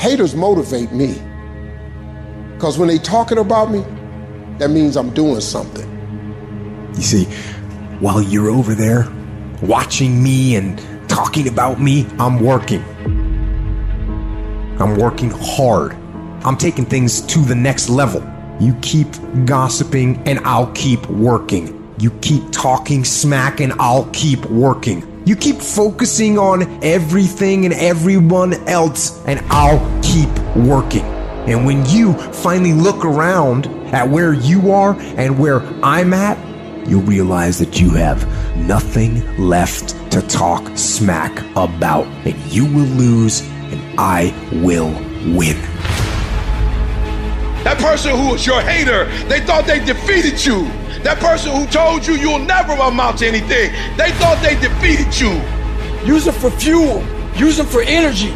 Haters motivate me, because when they talking about me, that means I'm doing something. You see, while you're over there watching me and talking about me, I'm working. I'm working hard. I'm taking things to the next level. You keep gossiping and I'll keep working. You keep talking smack and I'll keep working. You keep focusing on everything and everyone else and I'll keep working. And when you finally look around at where you are and where I'm at, you'll realize that you have nothing left to talk smack about. And you will lose and I will win. That person who was your hater, they thought they defeated you. That person who told you you'll never amount to anything, they thought they defeated you. Use them for fuel. Use them for energy.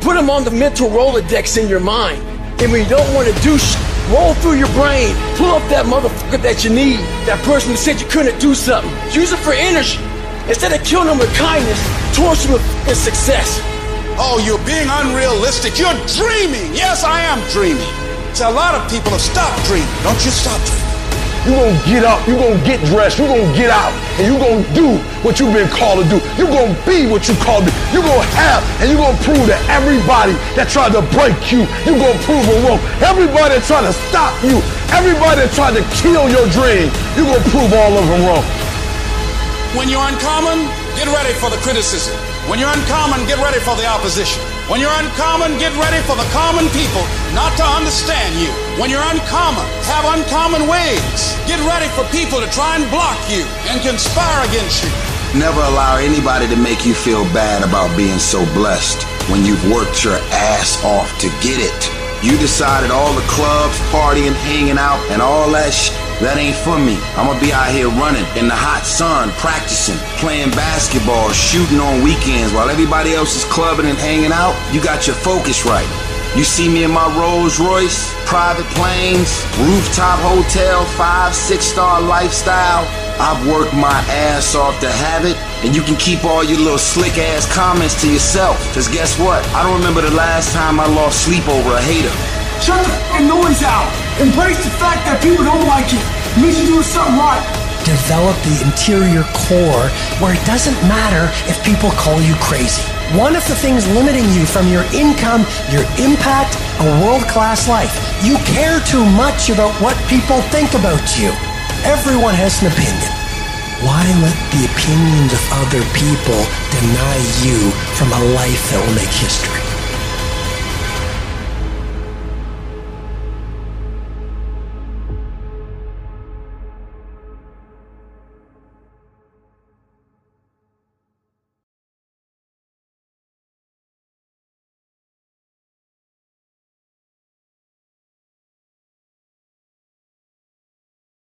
Put them on the mental Rolodex in your mind. And when you don't want to do shit, roll through your brain. Pull up that motherfucker that you need. That person who said you couldn't do something. Use it for energy. Instead of killing them with kindness, torture them with success. Oh, you're being unrealistic. You're dreaming. Yes, I am dreaming. So a lot of people have stopped dreaming. Don't you stop dreaming. You're going to get up, you're going to get dressed, you're going to get out, and you're going to do what you've been called to do. You're going to be what you called to be. You're going to have, and you're going to prove to everybody that tried to break you, you're going to prove them wrong. Everybody that tried to stop you, everybody that tried to kill your dream, you're going to prove all of them wrong. When you're uncommon, get ready for the criticism. When you're uncommon, get ready for the opposition. When you're uncommon, get ready for the common people not to understand you. When you're uncommon, have uncommon ways. Get ready for people to try and block you and conspire against you. Never allow anybody to make you feel bad about being so blessed when you've worked your ass off to get it. You decided all the clubs, partying, hanging out, and all that shit, that ain't for me. I'm gonna be out here running in the hot sun, practicing, playing basketball, shooting on weekends while everybody else is clubbing and hanging out. You got your focus right. You see me in my Rolls Royce, private planes, rooftop hotel, 5-6 star lifestyle. I've worked my ass off to have it, and you can keep all your little slick ass comments to yourself. Cause guess what? I don't remember the last time I lost sleep over a hater. Shut the f***ing noise out. Embrace the fact that people don't like you. It means you're doing something right. Develop the interior core where it doesn't matter if people call you crazy. One of the things limiting you from your income, your impact, a world-class life. You care too much about what people think about you. Everyone has an opinion. Why let the opinions of other people deny you from a life that will make history?